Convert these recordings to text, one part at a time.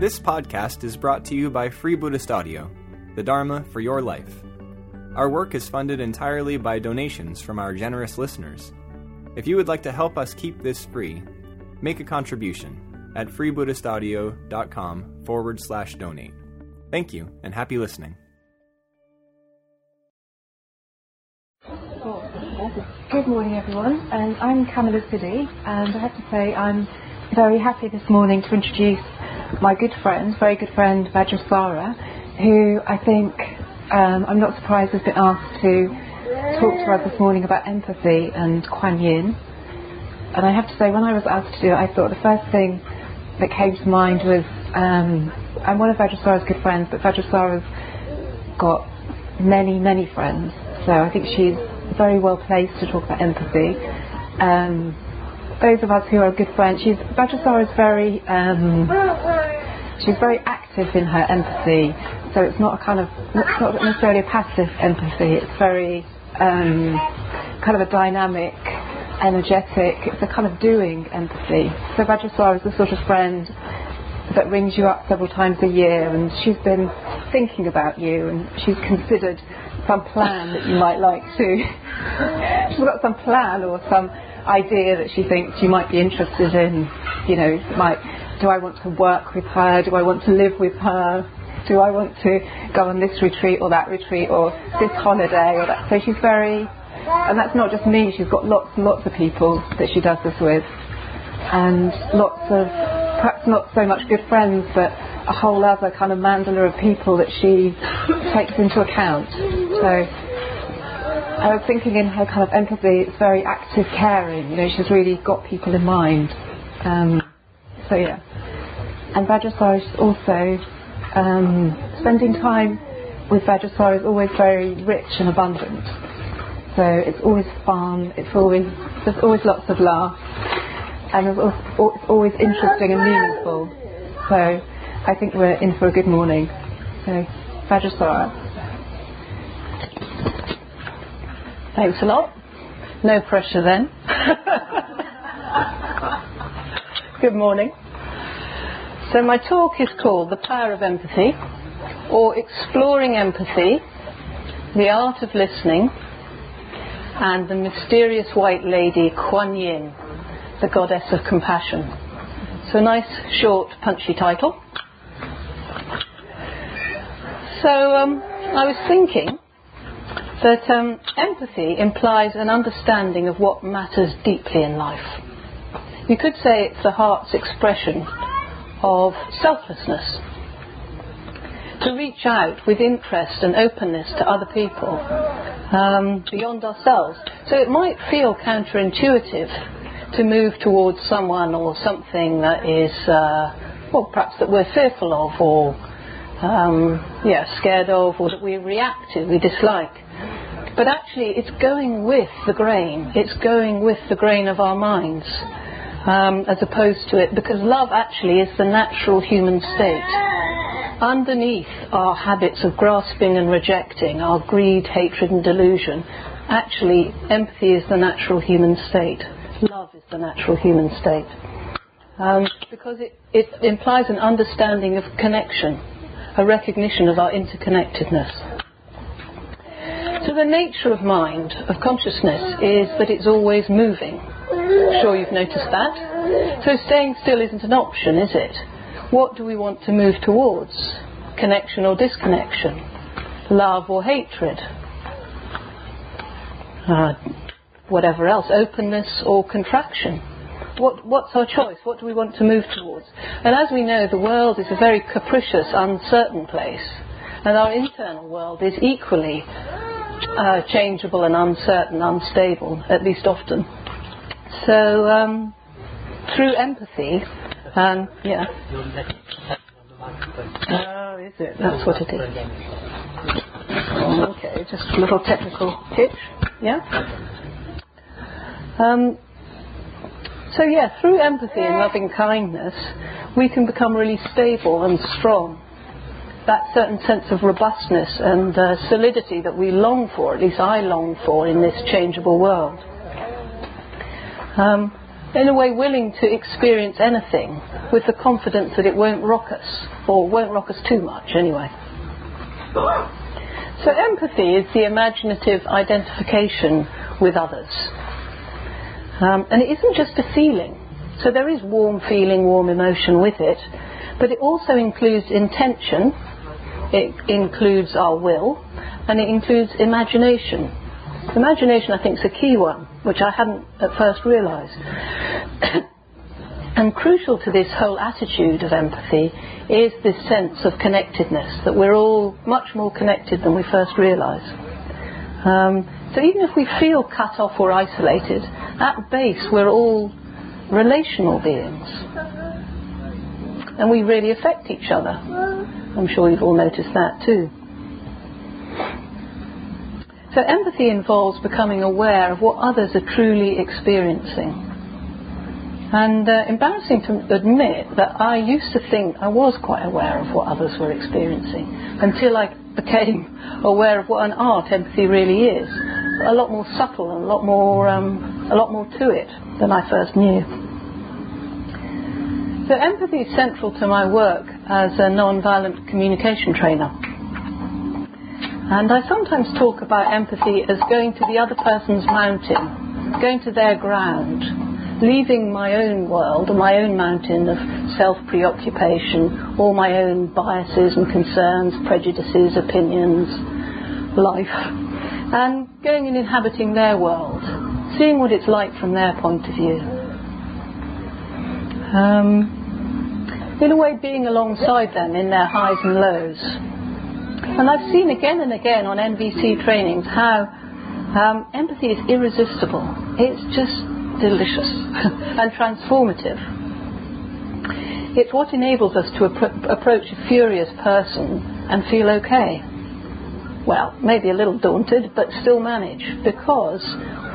This podcast is brought to you by Free Buddhist Audio, the Dharma for your life. Our work is funded entirely by donations from our generous listeners. If you would like to help us keep this free, make a contribution at freebuddhistaudio.com/donate. Thank you, and happy listening. Good morning, everyone, and I'm Kamala Siddhi, and I have to say I'm very happy this morning to introduce my very good friend Vajrasara, who I think, I'm not surprised, has been asked to talk to us this morning about empathy and Kuan Yin. And I have to say, when I was asked to do it, I thought the first thing that came to mind was, I'm one of Vajrasara's good friends, but Vajrasara's got many, many friends, so I think she's very well placed to talk about empathy. Those of us who are good friends, Vajrasara is very she's very active in her empathy, so it's not necessarily a passive empathy. It's very kind of a dynamic, energetic, it's a kind of doing empathy. So Vajrasara is the sort of friend that rings you up several times a year, and she's been thinking about you, and she's considered some plan that you might like to she's got some plan or some idea that she thinks you might be interested in, you know, like, do I want to work with her, do I want to live with her, do I want to go on this retreat or that retreat or this holiday or that. So she's very, and that's not just me, she's got lots and lots of people that she does this with, and lots of, perhaps not so much good friends, but a whole other kind of mandala of people that she takes into account. So I was thinking, in her kind of empathy, it's very active caring, you know, she's really got people in mind. So yeah. And Vajrasara is also, spending time with Vajrasara is always very rich and abundant. So it's always fun, there's always lots of laughs, and it's always interesting and meaningful. So I think we're in for a good morning. So, Vajrasara. Thanks a lot. No pressure then. Good morning. So my talk is called The Power of Empathy, or Exploring Empathy, The Art of Listening, and the Mysterious White Lady Kuan Yin, the Goddess of Compassion. So nice, short, punchy title. So I was thinking that empathy implies an understanding of what matters deeply in life. You could say it's the heart's expression of selflessness. To reach out with interest and openness to other people beyond ourselves. So it might feel counterintuitive to move towards someone or something that is, well, perhaps that we're fearful of, or scared of, or that we react to, we dislike. But actually it's going with the grain. It's going with the grain of our minds, as opposed to it, because love actually is the natural human state. Underneath our habits of grasping and rejecting, our greed, hatred and delusion, actually empathy is the natural human state. Love is the natural human state. Because it implies an understanding of connection, a recognition of our interconnectedness. So the nature of mind, of consciousness, is that it's always moving. I'm sure you've noticed that. So staying still isn't an option, is it? What do we want to move towards? Connection or disconnection? Love or hatred? Whatever else, openness or contraction? What's our choice? What do we want to move towards? And as we know, the world is a very capricious, uncertain place, and our internal world is equally changeable and uncertain, unstable, at least often. So through empathy, is it? That's what it is. Okay, just a little technical hitch. Yeah. So yeah, through empathy and loving kindness, we can become really stable and strong. That certain sense of robustness and solidity that we long for, at least I long for, in this changeable world. in a way willing to experience anything with the confidence that it won't rock us, or won't rock us too much anyway. So empathy is the imaginative identification with others. And it isn't just a feeling. So there is warm feeling, warm emotion with it, but it also includes intention, it includes our will, and it includes imagination. Imagination, I think, is a key one, which I hadn't at first realised. And crucial to this whole attitude of empathy is this sense of connectedness, that we're all much more connected than we first realise. So even if we feel cut off or isolated, at base we're all relational beings. And we really affect each other. I'm sure you've all noticed that too. So empathy involves becoming aware of what others are truly experiencing. And embarrassing to admit that I used to think I was quite aware of what others were experiencing, until I became aware of what an art empathy really is. A lot more subtle and a lot more to it than I first knew. So empathy is central to my work as a non-violent communication trainer. And I sometimes talk about empathy as going to the other person's mountain, going to their ground, leaving my own world and my own mountain of self-preoccupation, all my own biases and concerns, prejudices, opinions, life, and going and inhabiting their world, seeing what it's like from their point of view. In a way, being alongside them in their highs and lows. And I've seen again and again on NVC trainings how empathy is irresistible. It's just delicious and transformative. It's what enables us to approach a furious person and feel okay. Well, maybe a little daunted, but still manage, because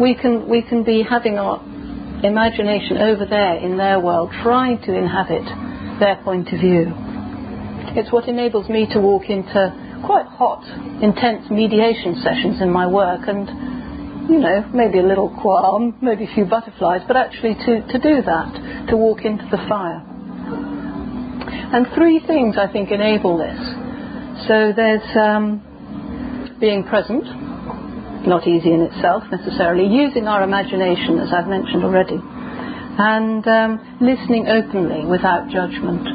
we can be having our imagination over there in their world, trying to inhabit their point of view. It's what enables me to walk into quite hot, intense mediation sessions in my work and, you know, maybe a little qualm, maybe a few butterflies, but actually to do that, to walk into the fire. And three things, I think, enable this. So there's being present, not easy in itself necessarily, using our imagination, as I've mentioned already, and listening openly without judgment.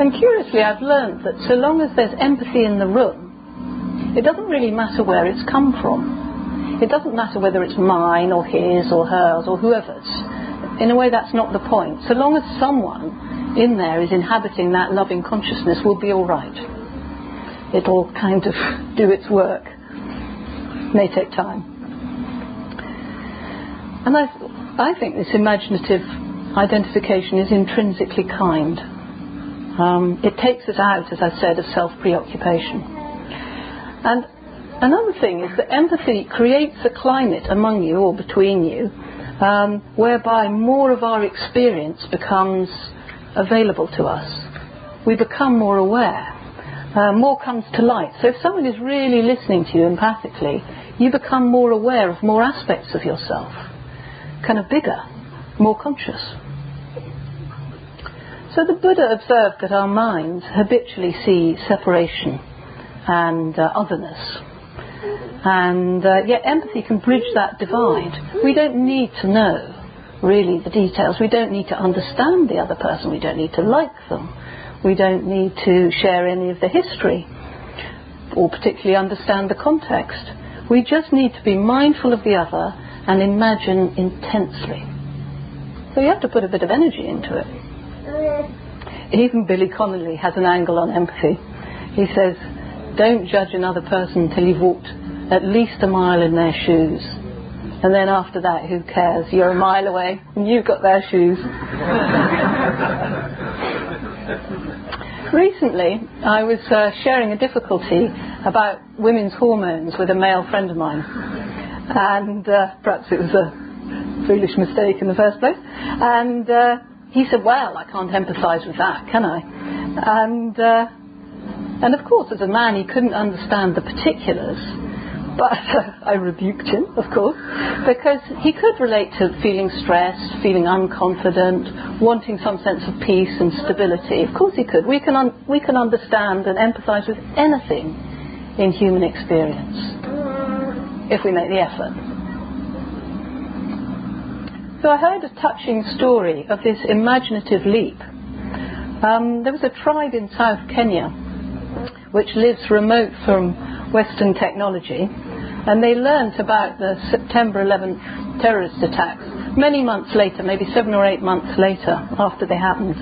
And curiously, I've learned that so long as there's empathy in the room, it doesn't really matter where it's come from. It doesn't matter whether it's mine or his or hers or whoever's. In a way, that's not the point. So long as someone in there is inhabiting that loving consciousness, we'll be all right. It'll kind of do its work. It may take time. And I think this imaginative identification is intrinsically kind. It takes us out, as I said, of self-preoccupation. And another thing is that empathy creates a climate among you or between you whereby more of our experience becomes available to us. We become more aware. More comes to light. So if someone is really listening to you empathically, you become more aware of more aspects of yourself, kind of bigger, more conscious. So the Buddha observed that our minds habitually see separation and otherness. And yet empathy can bridge that divide. We don't need to know really the details. We don't need to understand the other person. We don't need to like them. We don't need to share any of the history or particularly understand the context. We just need to be mindful of the other and imagine intensely. So you have to put a bit of energy into it. Even Billy Connolly has an angle on empathy. He says, don't judge another person until you've walked at least a mile in their shoes. And then after that, who cares? You're a mile away and you've got their shoes. Recently, I was sharing a difficulty about women's hormones with a male friend of mine. And perhaps it was a foolish mistake in the first place. And he said, well, I can't empathise with that, can I? And of course, as a man, he couldn't understand the particulars, But I rebuked him, of course, because he could relate to feeling stressed, feeling unconfident, wanting some sense of peace and stability. Of course he could. We can understand and empathize with anything in human experience if we make the effort. So I heard a touching story of this imaginative leap. There was a tribe in South Kenya which lives remote from Western technology, and they learnt about the September 11th terrorist attacks many months later, maybe 7 or 8 months later after they happened.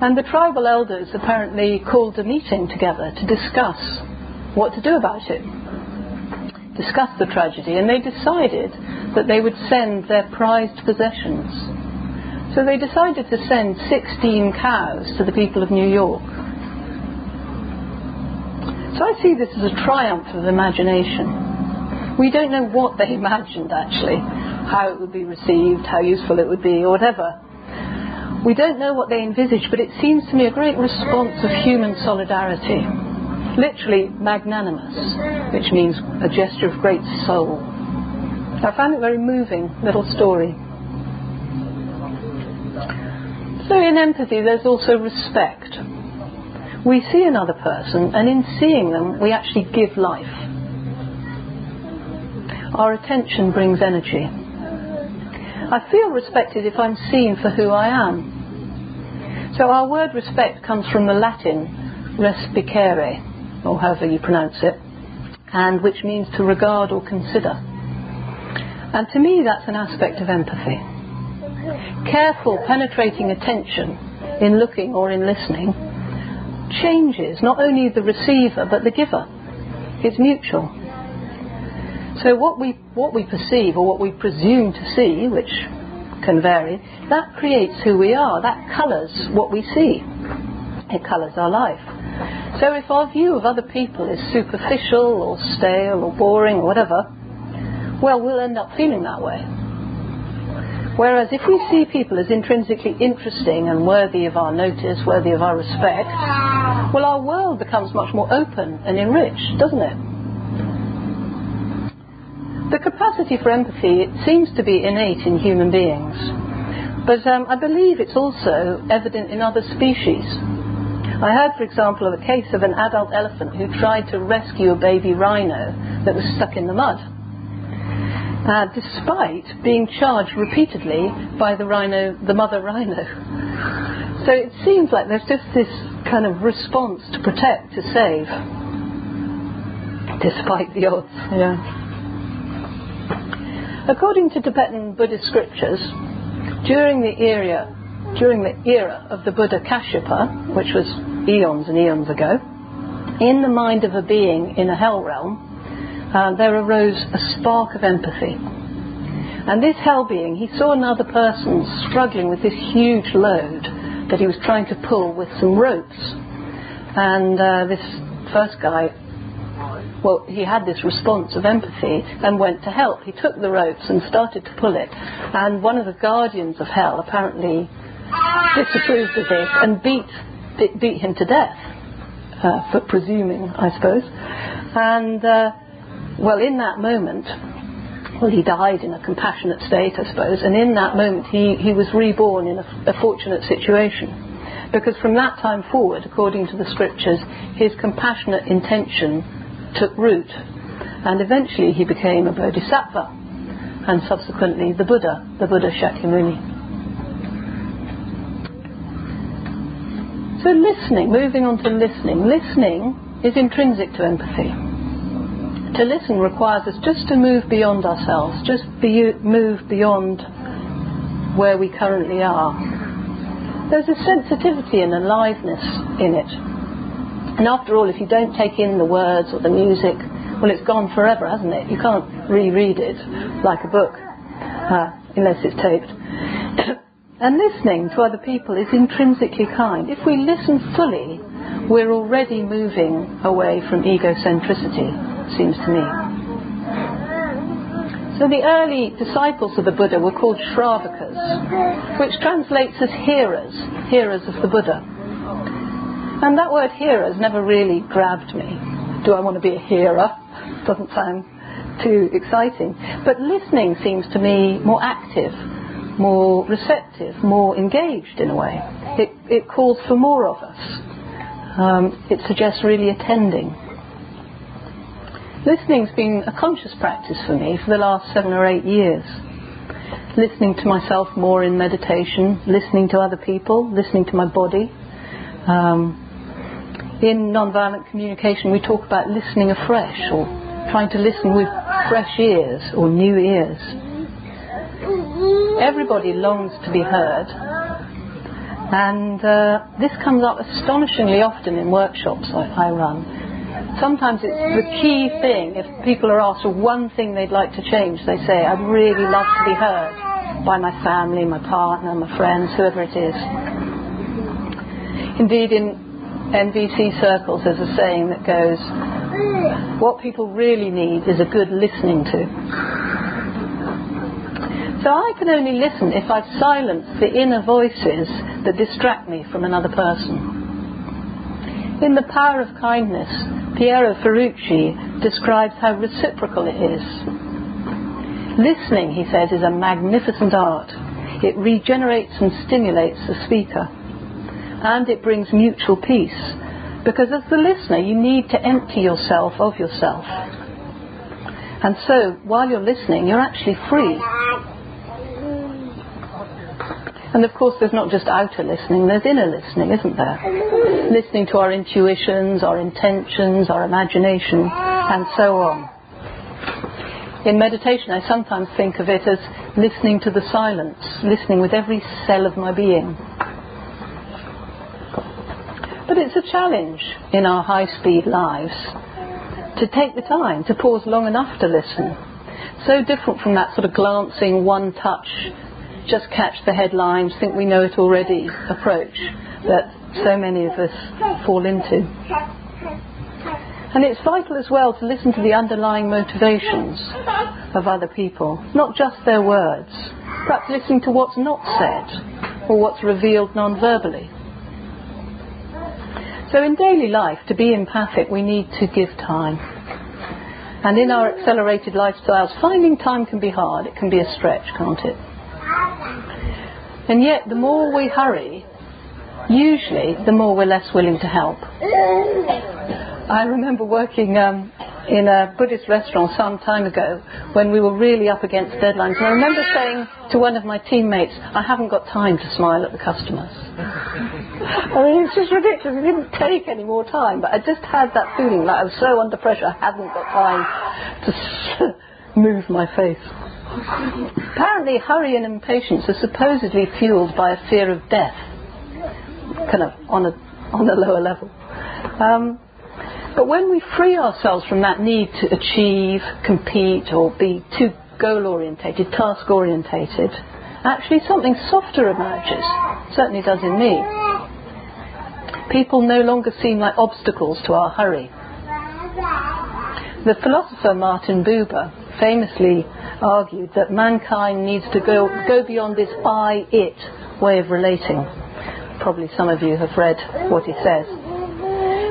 And the tribal elders apparently called a meeting together to discuss what to do about it, discuss the tragedy, and they decided that they would send their prized possessions. So they decided to send 16 cows to the people of New York. So I see this as a triumph of imagination. We don't know what they imagined actually, how it would be received, how useful it would be, or whatever. We don't know what they envisaged, but it seems to me a great response of human solidarity. Literally magnanimous, which means a gesture of great soul. I found it a very moving little story. So in empathy there's also respect. We see another person, and in seeing them, we actually give life. Our attention brings energy. I feel respected if I'm seen for who I am. So our word respect comes from the Latin respicere, or however you pronounce it, and which means to regard or consider. And to me, that's an aspect of empathy. Careful, penetrating attention in looking or in listening changes not only the receiver but the giver. It's mutual. So what we perceive or what we presume to see, which can vary, that creates who we are. That colours what we see. It colours our life. So if our view of other people is superficial or stale or boring or whatever, well, we'll end up feeling that way. Whereas if we see people as intrinsically interesting and worthy of our notice, worthy of our respect, well, our world becomes much more open and enriched, doesn't it? The capacity for empathy, it seems to be innate in human beings, but I believe it's also evident in other species. I heard, for example, of a case of an adult elephant who tried to rescue a baby rhino that was stuck in the mud. Despite being charged repeatedly by the mother rhino. So it seems like there's just this kind of response to protect, to save, despite the odds. Yeah. According to Tibetan Buddhist scriptures, during the era of the Buddha Kashyapa, which was eons and eons ago, in the mind of a being in a hell realm, there arose a spark of empathy. And this hell being, he saw another person struggling with this huge load that he was trying to pull with some ropes. And this first guy, well, he had this response of empathy and went to help. He took the ropes and started to pull it. And one of the guardians of hell apparently disapproved of this and beat him to death, for presuming, I suppose. And well, in that moment, well, he died in a compassionate state, I suppose, and in that moment he was reborn in a fortunate situation, because from that time forward, according to the scriptures, his compassionate intention took root, and eventually he became a bodhisattva, and subsequently the Buddha Shakyamuni. So listening, moving on to listening. Listening is intrinsic to empathy. To listen requires us just to move beyond ourselves, move beyond where we currently are. There's a sensitivity and aliveness in it. And after all, if you don't take in the words or the music, well, it's gone forever, hasn't it? You can't reread it like a book, unless it's taped. And listening to other people is intrinsically kind. If we listen fully, we're already moving away from egocentricity, seems to me. So the early disciples of the Buddha were called Shravakas, which translates as hearers of the Buddha. And that word hearers never really grabbed me. Do I want to be a hearer? doesn't sound too exciting. But listening seems to me more active, more receptive, more engaged in a way. It calls for more of us. It suggests really attending. Listening's been a conscious practice for me for the last 7 or 8 years. Listening to myself more in meditation, listening to other people, listening to my body. In nonviolent communication we talk about listening afresh, or trying to listen with fresh ears or new ears. Everybody longs to be heard, and this comes up astonishingly often in workshops I run. Sometimes it's the key thing. If people are asked one thing they'd like to change, they say, I'd really love to be heard by my family, my partner, my friends, whoever it is. Indeed, in NVC circles there's a saying that goes, what people really need is a good listening to. So I can only listen if I've silenced the inner voices that distract me from another person. In The Power of Kindness, Piero Ferrucci describes how reciprocal it is. Listening, he says, is a magnificent art. It regenerates and stimulates the speaker. And it brings mutual peace, because as the listener you need to empty yourself of yourself, and so while you're listening you're actually free. And of course there's not just outer listening, there's inner listening, isn't there? Listening to our intuitions, our intentions, our imagination, and so on. In meditation I sometimes think of it as listening to the silence, listening with every cell of my being. But it's a challenge in our high-speed lives to take the time to pause long enough to listen. So different from that sort of glancing, one-touch, just catch the headlines, think we know it already approach that so many of us fall into. And it's vital as well to listen to the underlying motivations of other people, not just their words, perhaps listening to what's not said or what's revealed non-verbally. So in daily life, to be empathic, we need to give time. And in our accelerated lifestyles, finding time can be hard. It can be a stretch, can't it? And yet, the more we hurry, usually, the more we're less willing to help. I remember working in a Buddhist restaurant some time ago when we were really up against deadlines. And I remember saying to one of my teammates, I haven't got time to smile at the customers. I mean, it's just ridiculous. It didn't take any more time, but I just had that feeling like I was so under pressure I hadn't got time to move my face. Apparently hurry and impatience are supposedly fueled by a fear of death, kind of on a lower level. But when we free ourselves from that need to achieve, compete, or be too goal-orientated, task-orientated, actually something softer emerges. Certainly does in me. People no longer seem like obstacles to our hurry. The philosopher Martin Buber famously argued that mankind needs to go beyond this I-it way of relating. Probably some of you have read what he says.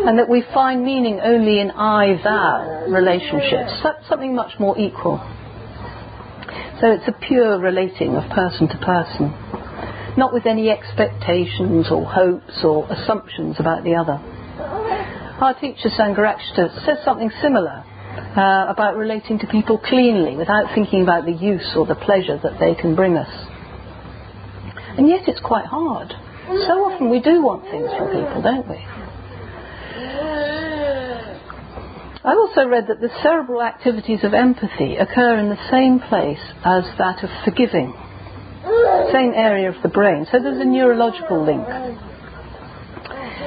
And that we find meaning only in I-thou relationships, something much more equal. So it's a pure relating of person to person, not with any expectations or hopes or assumptions about the other. Our teacher Sangharakshita says something similar about relating to people cleanly, without thinking about the use or the pleasure that they can bring us. And yet it's quite hard. So often we do want things from people, don't we? I also read that the cerebral activities of empathy occur in the same place as that of forgiving, same area of the brain, so there's a neurological link.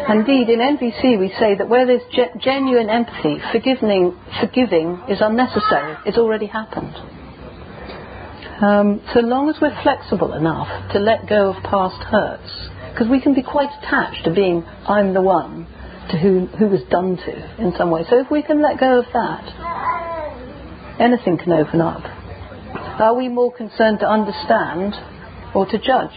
Indeed, in NVC we say that where there's genuine empathy, forgiving is unnecessary, it's already happened. So long as we're flexible enough to let go of past hurts, because we can be quite attached to being I'm the one, to who was done to in some way. So if we can let go of that, anything can open up. Are we more concerned to understand or to judge?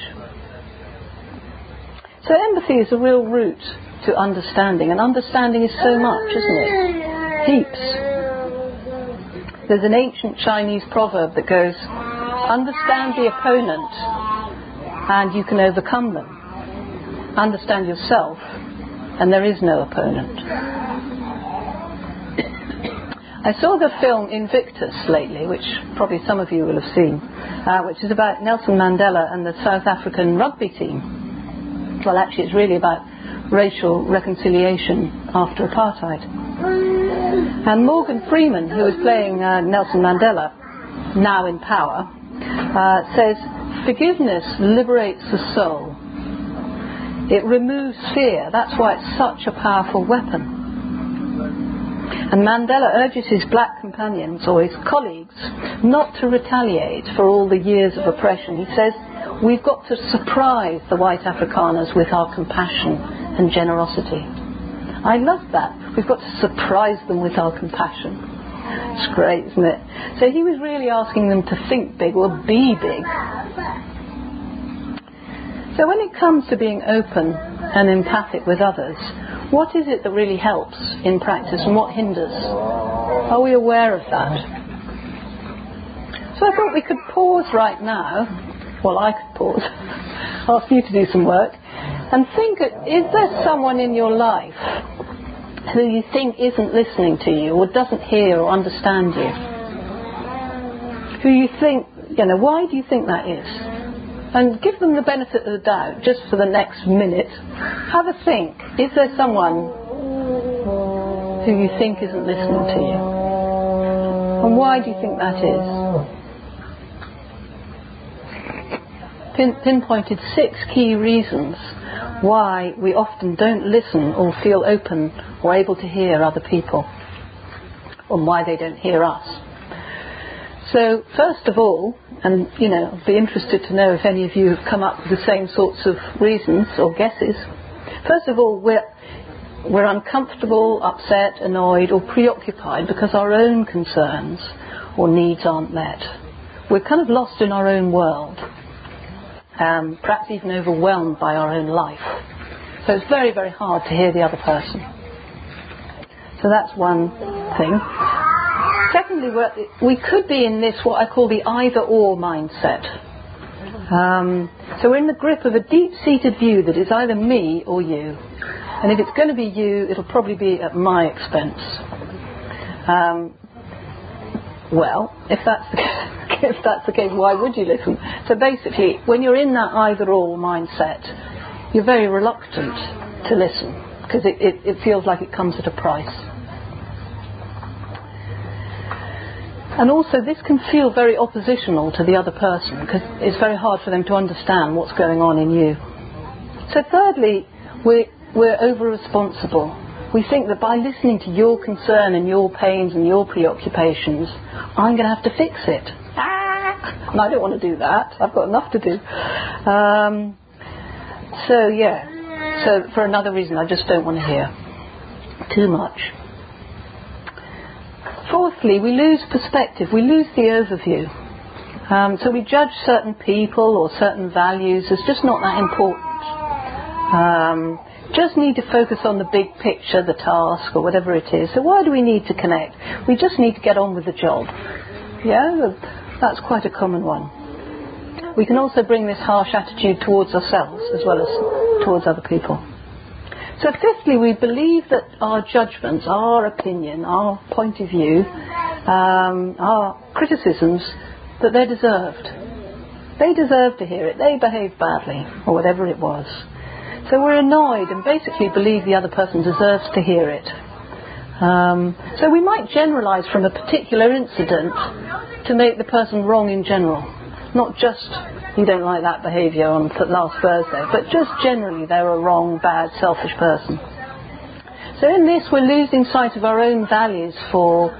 So empathy is a real route to understanding, and understanding is so much, isn't it? Heaps. There's an ancient Chinese proverb that goes, understand the opponent and you can overcome them. Understand yourself and there is no opponent. I saw the film Invictus lately, which probably some of you will have seen, which is about Nelson Mandela and the South African rugby team. Well, actually it's really about racial reconciliation after apartheid. And Morgan Freeman, who was playing Nelson Mandela, now in power, says, forgiveness liberates the soul. It removes fear. That's why it's such a powerful weapon. And Mandela urges his black companions, or his colleagues, not to retaliate for all the years of oppression. He says, we've got to surprise the white Afrikaners with our compassion and generosity. I love that. We've got to surprise them with our compassion. It's great, isn't it? So he was really asking them to think big or be big. So when it comes to being open and empathic with others, what is it that really helps in practice and what hinders? Are we aware of that? So I thought we could pause right now. Well, I could pause. Ask you to do some work. And think, is there someone in your life who you think isn't listening to you or doesn't hear or understand you? Who you think, you know, why do you think that is? And give them the benefit of the doubt just for the next minute. Have a think. Is there someone who you think isn't listening to you? And why do you think that is? Pinpointed 6 key reasons why we often don't listen or feel open or able to hear other people, or why they don't hear us. So first of all, and you know, I'd be interested to know if any of you have come up with the same sorts of reasons or guesses. First of all, we're uncomfortable, upset, annoyed or preoccupied because our own concerns or needs aren't met. We're kind of lost in our own world, perhaps even overwhelmed by our own life. So it's very, very hard to hear the other person. So that's one thing. Secondly, we could be in this, what I call the either-or mindset. So we're in the grip of a deep-seated view that it's either me or you. And if it's going to be you, it'll probably be at my expense. Well, if that's the case, why would you listen? So basically, when you're in that either-or mindset, you're very reluctant to listen, because it feels like it comes at a price. And also this can feel very oppositional to the other person because it's very hard for them to understand what's going on in you. So thirdly, we're over-responsible. We think that by listening to your concern and your pains and your preoccupations, I'm going to have to fix it. And I don't want to do that. I've got enough to do. So for another reason, I just don't want to hear too much. Fourthly, we lose perspective, we lose the overview. So we judge certain people or certain values as just not that important. Just need to focus on the big picture, the task or whatever it is. So why do we need to connect? We just need to get on with the job. Yeah, that's quite a common one. We can also bring this harsh attitude towards ourselves as well as towards other people. So fifthly, we believe that our judgments, our opinion, our point of view, our criticisms, that they're deserved. They deserve to hear it. They behaved badly, or whatever it was. So we're annoyed and basically believe the other person deserves to hear it. So we might generalise from a particular incident to make the person wrong in general. Not just, you don't like that behaviour on last Thursday, but just generally they're a wrong, bad, selfish person. So in this we're losing sight of our own values for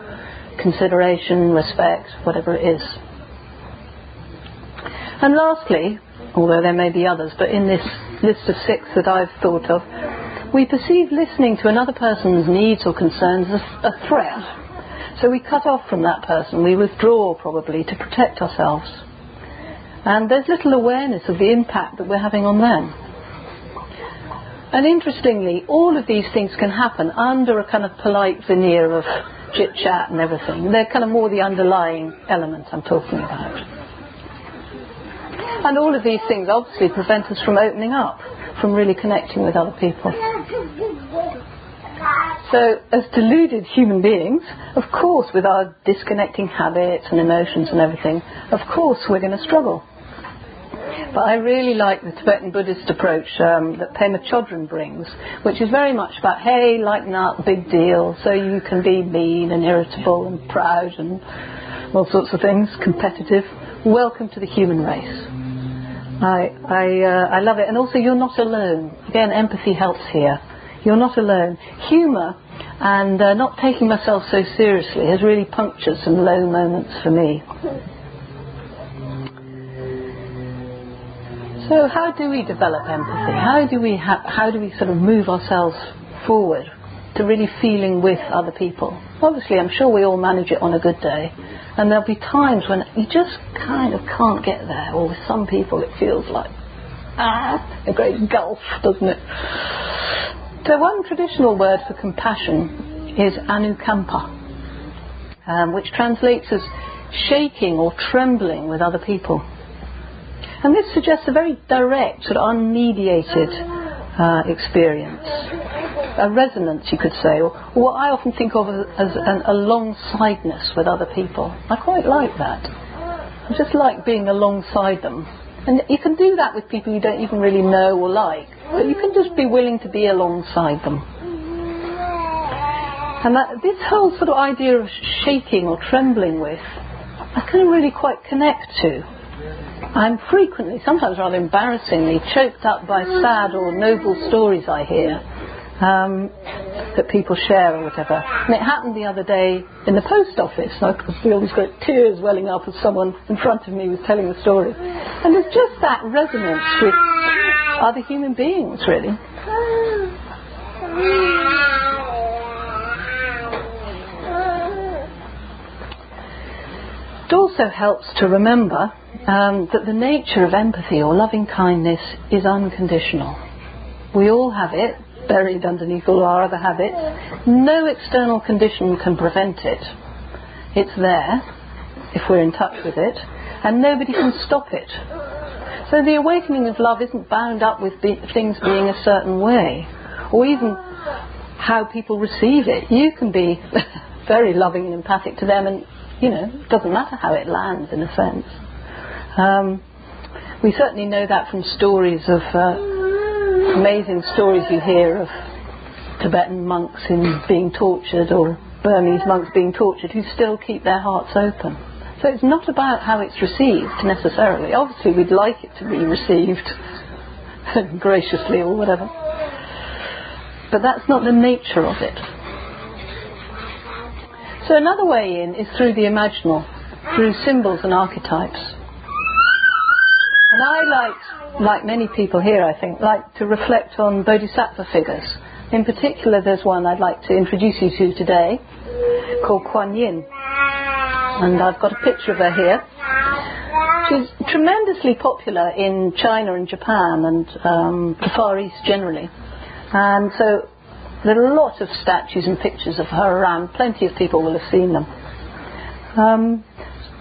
consideration, respect, whatever it is. And lastly, although there may be others, but in this list of 6 that I've thought of, we perceive listening to another person's needs or concerns as a threat. So we cut off from that person, we withdraw probably to protect ourselves. And there's little awareness of the impact that we're having on them. And interestingly, all of these things can happen under a kind of polite veneer of chit-chat and everything. They're kind of more the underlying elements I'm talking about. And all of these things obviously prevent us from opening up, from really connecting with other people. So, as deluded human beings, of course, with our disconnecting habits and emotions and everything, of course we're going to struggle. But I really like the Tibetan Buddhist approach that Pema Chodron brings, which is very much about, hey, lighten up, big deal, so you can be mean and irritable and proud and all sorts of things, competitive. Welcome to the human race. I love it. And also, you're not alone. Again, empathy helps here. You're not alone. Humour and not taking myself so seriously has really punctured some low moments for me. So how do we develop empathy? How do we sort of move ourselves forward to really feeling with other people? Obviously, I'm sure we all manage it on a good day, and there'll be times when you just kind of can't get there, or with some people it feels like a great gulf, doesn't it? So one traditional word for compassion is anukampa, which translates as shaking or trembling with other people. And this suggests a very direct, sort of unmediated experience, a resonance, you could say, or what I often think of as an alongside-ness with other people. I quite like that. I just like being alongside them. And you can do that with people you don't even really know or like, but you can just be willing to be alongside them. And that, this whole sort of idea of shaking or trembling with, I can really quite connect to. I'm frequently, sometimes rather embarrassingly, choked up by sad or noble stories I hear that people share or whatever. And it happened the other day in the post office. I could see all these great tears welling up as someone in front of me was telling the story. And there's just that resonance with other human beings, really. It also helps to remember that the nature of empathy or loving kindness is unconditional. We all have it, buried underneath all our other habits. No external condition can prevent it. It's there, if we're in touch with it, and nobody can stop it. So the awakening of love isn't bound up with things being a certain way, or even how people receive it. You can be very loving and empathic to them, and, you know, it doesn't matter how it lands, in a sense. We certainly know that from stories of amazing stories you hear of Tibetan monks being tortured, or Burmese monks being tortured, who still keep their hearts open. So it's not about how it's received necessarily. Obviously we'd like it to be received graciously or whatever, but that's not the nature of it. So another way in is through the imaginal, through symbols and archetypes. And I like many people here, I think, like to reflect on bodhisattva figures. In particular, there's one I'd like to introduce you to today called Kuan Yin. And I've got a picture of her here. She's tremendously popular in China and Japan and the Far East generally. And so there are a lot of statues and pictures of her around. Plenty of people will have seen them.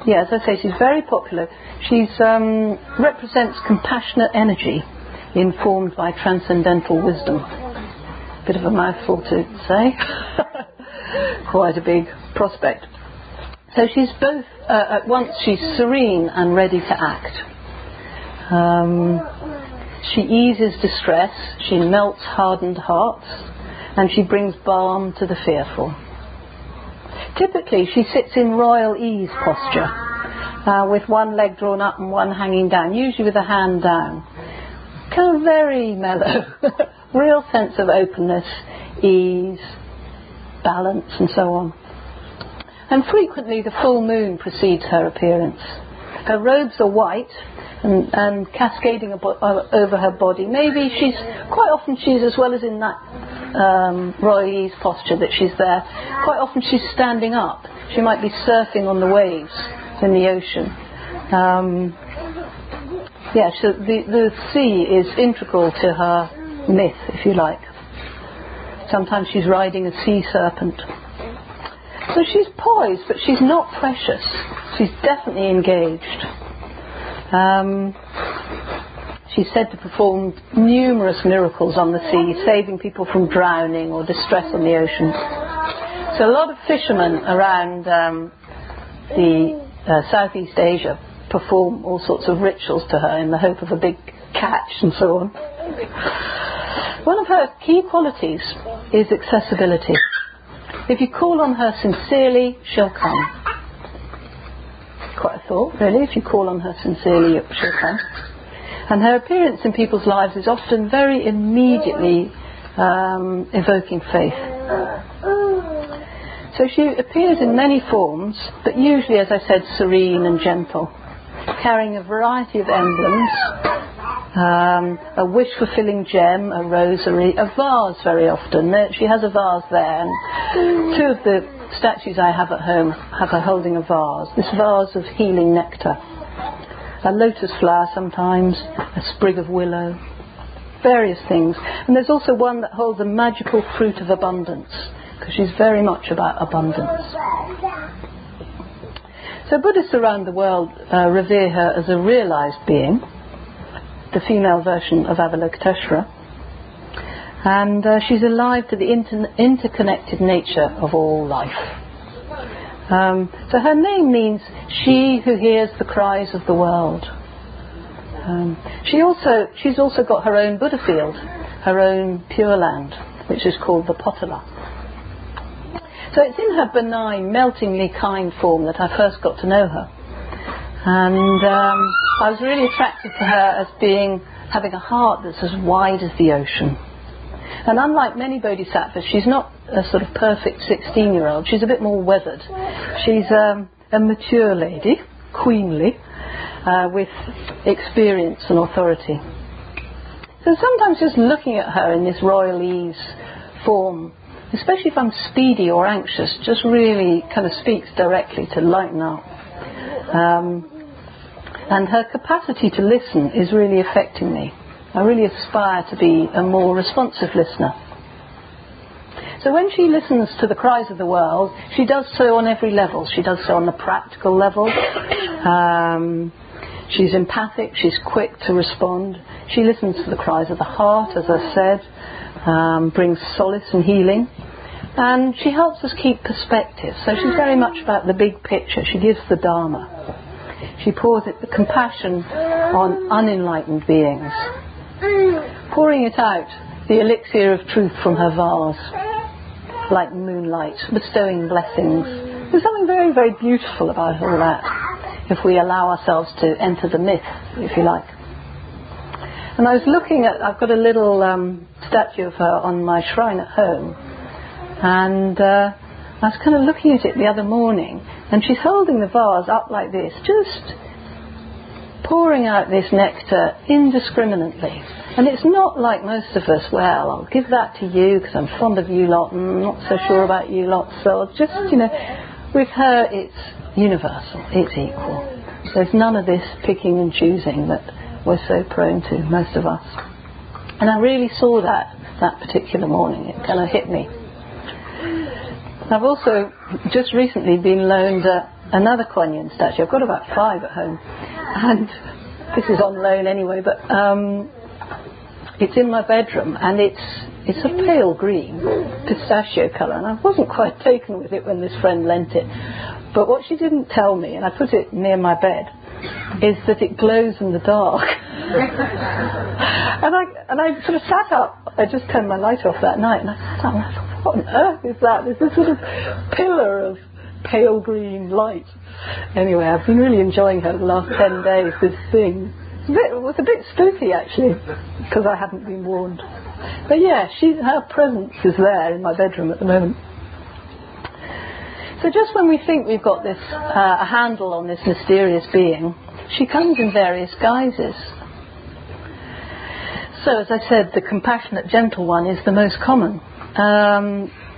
Yeah, as I say, she's very popular. She represents compassionate energy informed by transcendental wisdom. Bit of a mouthful to say. Quite a big prospect. So she's both, at once she's serene and ready to act. She eases distress, she melts hardened hearts, and she brings balm to the fearful. Typically, she sits in royal ease posture, with one leg drawn up and one hanging down, usually with a hand down. Kind of very mellow, real sense of openness, ease, balance, and so on. And frequently, the full moon precedes her appearance. Her robes are white and cascading over her body. Maybe she's, quite often she's, as well as in that royal ease posture that she's there, quite often she's standing up. She might be surfing on the waves in the ocean. So the sea is integral to her myth, if you like. Sometimes she's riding a sea serpent. So she's poised, but she's not precious. She's definitely engaged. She's said to perform numerous miracles on the sea, saving people from drowning or distress on the ocean. So a lot of fishermen around Southeast Asia perform all sorts of rituals to her in the hope of a big catch and so on. One of her key qualities is accessibility. If you call on her sincerely, she'll come. Quite a thought, really. If you call on her sincerely, she'll come. And her appearance in people's lives is often very immediately evoking faith. So she appears in many forms, but usually, as I said, serene and gentle, carrying a variety of emblems, a wish-fulfilling gem, a rosary, a vase very often. She has a vase there, and two of the statues I have at home have her holding a vase. This vase of healing nectar. A lotus flower sometimes, a sprig of willow, various things. And there's also one that holds a magical fruit of abundance, because she's very much about abundance. So Buddhists around the world revere her as a realized being, the female version of Avalokiteshvara. And she's alive to the interconnected nature of all life. So her name means she who hears the cries of the world. She's also got her own Buddha field, her own Pure Land, which is called the Potala. So it's in her benign, meltingly kind form that I first got to know her, and I was really attracted to her as having a heart that's as wide as the ocean. And unlike many bodhisattvas, she's not a sort of perfect 16-year-old. She's a bit more weathered. She's a mature lady, queenly, with experience and authority. So sometimes just looking at her in this royalese form, especially if I'm speedy or anxious, just really kind of speaks directly to lighten up. And her capacity to listen is really affecting me. I really aspire to be a more responsive listener. So when she listens to the cries of the world, she does so on every level. She does so on the practical level. She's empathic. She's quick to respond. She listens to the cries of the heart, as I said, brings solace and healing. And she helps us keep perspective. So she's very much about the big picture. She gives the Dharma. She pours the compassion on unenlightened beings, pouring it out, the elixir of truth from her vase, like moonlight, bestowing blessings. There's something very, very beautiful about all that, if we allow ourselves to enter the myth, if you like. And I was looking at, I've got a little statue of her on my shrine at home, and I was kind of looking at it the other morning, and she's holding the vase up like this, just pouring out this nectar indiscriminately. And it's not like most of us, well, I'll give that to you because I'm fond of you lot and not so sure about you lot, so I'll just, you know. With her, it's universal, it's equal. There's none of this picking and choosing that we're so prone to, most of us. And I really saw that particular morning. It kind of hit me. I've also just recently been loaned another Kuan Yin statue. I've got about 5 at home, and this is on loan anyway, but it's in my bedroom, and it's a pale green, pistachio colour, and I wasn't quite taken with it when this friend lent it. But what she didn't tell me, and I put it near my bed, is that it glows in the dark. and I sort of sat up. I just turned my light off that night, and I sat up and I thought, what on earth is that? There's this sort of pillar of pale green light. Anyway, I've been really enjoying her the last 10 days, this thing. It was a bit spooky, actually, because I hadn't been warned. But yeah, her presence is there in my bedroom at the moment. So just when we think we've got this a handle on this mysterious being, she comes in various guises. So, as I said, the compassionate, gentle one is the most common.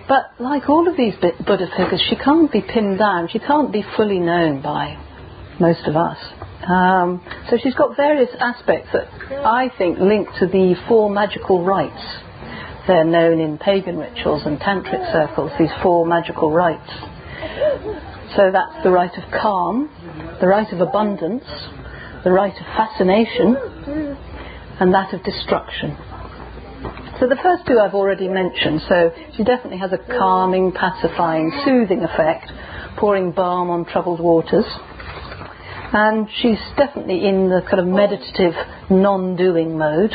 But like all of these Buddha figures, she can't be pinned down. She can't be fully known by most of us. So she's got various aspects that I think link to the 4 magical rites. They're known in pagan rituals and tantric circles, these 4 magical rites. So that's the right of calm, the right of abundance, the right of fascination, and that of destruction. So the first two I've already mentioned. So she definitely has a calming, pacifying, soothing effect, pouring balm on troubled waters. And she's definitely in the kind of meditative, non-doing mode,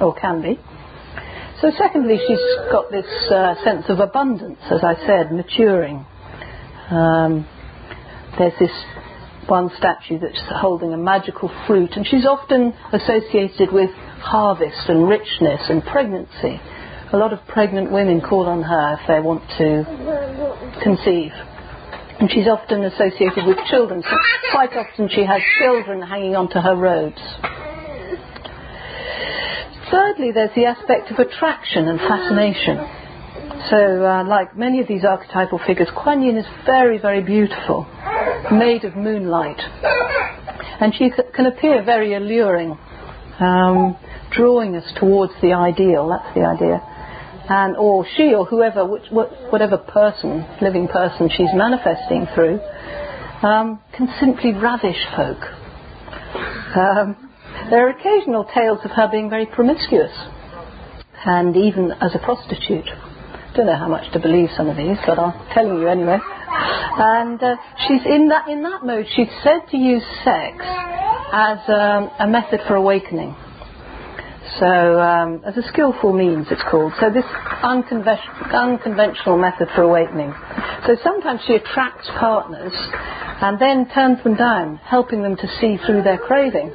or can be. So secondly, she's got this sense of abundance, as I said, maturing. There's this one statue that's holding a magical fruit, and she's often associated with harvest and richness and pregnancy. A lot of pregnant women call on her if they want to conceive. And she's often associated with children, so quite often she has children hanging onto her robes. Thirdly, there's the aspect of attraction and fascination. So, like many of these archetypal figures, Kuan Yin is very, very beautiful, made of moonlight. And she can appear very alluring, drawing us towards the ideal, that's the idea. And or she or whoever, whatever person, living person she's manifesting through, can simply ravish folk. There are occasional tales of her being very promiscuous, and even as a prostitute. Don't know how much to believe some of these, but I'm telling you anyway. And she's in that mode. She's said to use sex as a method for awakening. So, as a skillful means, it's called. So this unconventional method for awakening. So sometimes she attracts partners and then turns them down, helping them to see through their craving.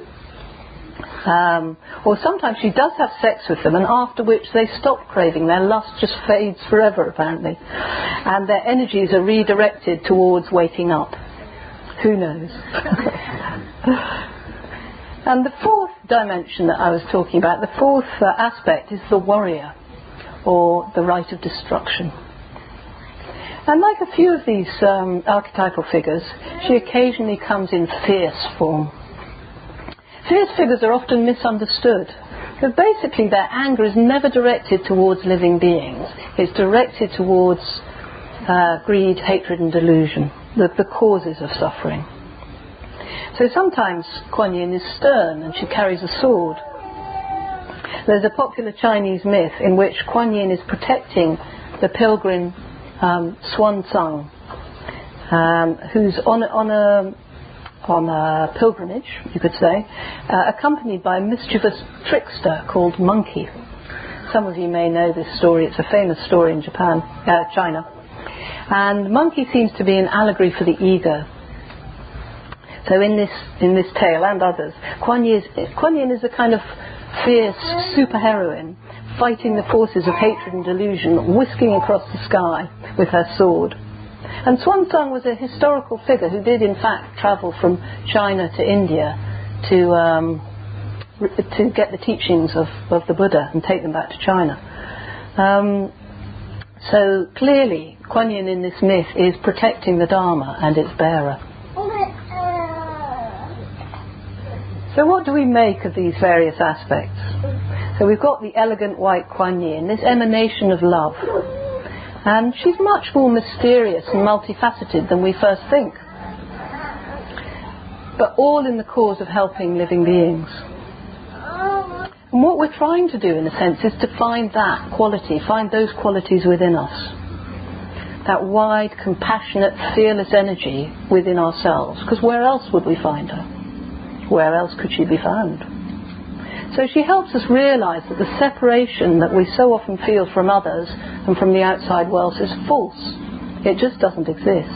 Or sometimes she does have sex with them, and after which they stop craving. Their lust just fades forever, apparently. And their energies are redirected towards waking up. Who knows? And the fourth dimension that I was talking about, the fourth aspect, is the warrior, or the right of destruction. And like a few of these archetypal figures, she occasionally comes in fierce form. Fierce figures are often misunderstood. So basically their anger is never directed towards living beings. It's directed towards greed, hatred and delusion, the causes of suffering. So sometimes Kuan Yin is stern and she carries a sword. There's a popular Chinese myth in which Kuan Yin is protecting the pilgrim Xuanzang, who's on a pilgrimage, you could say, accompanied by a mischievous trickster called Monkey. Some of you may know this story. It's a famous story in China. And Monkey seems to be an allegory for the ego. So in this tale and others, Kuan Yin is a kind of fierce superheroine fighting the forces of hatred and delusion, whisking across the sky with her sword. And Xuanzang was a historical figure who did in fact travel from China to India to get the teachings of the Buddha and take them back to China. So clearly Kuan Yin in this myth is protecting the Dharma and its bearer. So what do we make of these various aspects? So we've got the elegant white Kuan Yin, this emanation of love. And she's much more mysterious and multifaceted than we first think. But all in the cause of helping living beings. And what we're trying to do, in a sense, is to find that quality, find those qualities within us. That wide, compassionate, fearless energy within ourselves. Because where else would we find her? Where else could she be found? So she helps us realise that the separation that we so often feel from others and from the outside world is false. It just doesn't exist.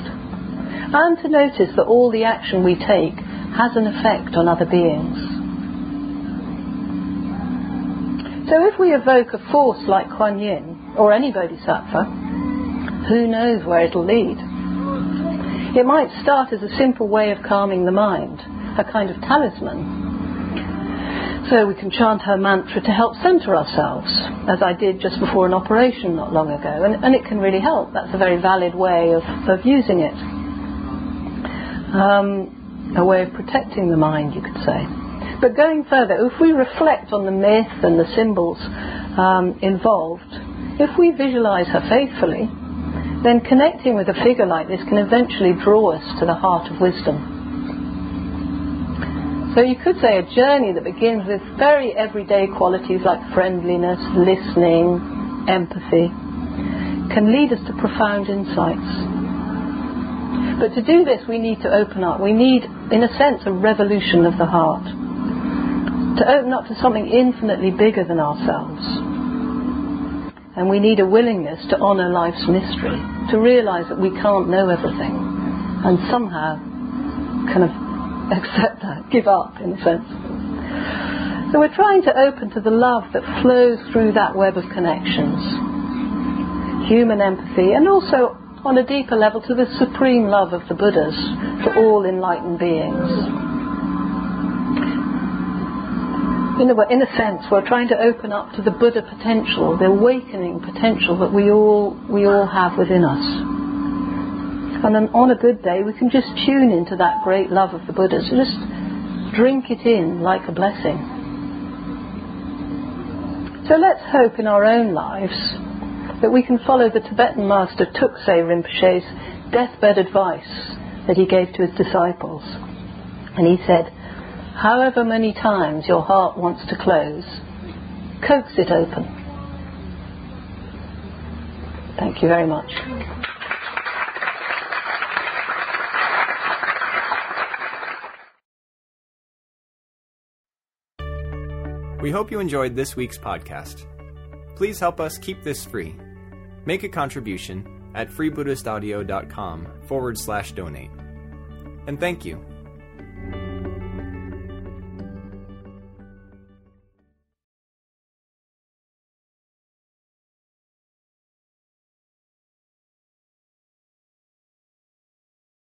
And to notice that all the action we take has an effect on other beings. So if we evoke a force like Kuan Yin, or any bodhisattva, who knows where it'll lead? It might start as a simple way of calming the mind, a kind of talisman. So we can chant her mantra to help centre ourselves, as I did just before an operation not long ago, and it can really help. That's a very valid way of using it. A way of protecting the mind, you could say. But going further, if we reflect on the myth and the symbols involved, if we visualise her faithfully, then connecting with a figure like this can eventually draw us to the heart of wisdom. So you could say a journey that begins with very everyday qualities like friendliness, listening, empathy, can lead us to profound insights. But to do this, we need to open up. We need, in a sense, a revolution of the heart, to open up to something infinitely bigger than ourselves. And we need a willingness to honour life's mystery, to realise that we can't know everything, and somehow kind of accept that, give up, in a sense. So we're trying to open to the love that flows through that web of connections, human empathy, and also on a deeper level to the supreme love of the Buddhas for all enlightened beings. In a sense, we're trying to open up to the Buddha potential, the awakening potential that we all have within us. And then on a good day we can just tune into that great love of the Buddhas, just drink it in like a blessing. So let's hope in our own lives that we can follow the Tibetan master Tukse Rinpoche's deathbed advice that he gave to his disciples. And he said, however many times your heart wants to close, coax it open. Thank you very much. We hope you enjoyed this week's podcast. Please help us keep this free. Make a contribution at freebuddhistaudio.com/donate. And thank you.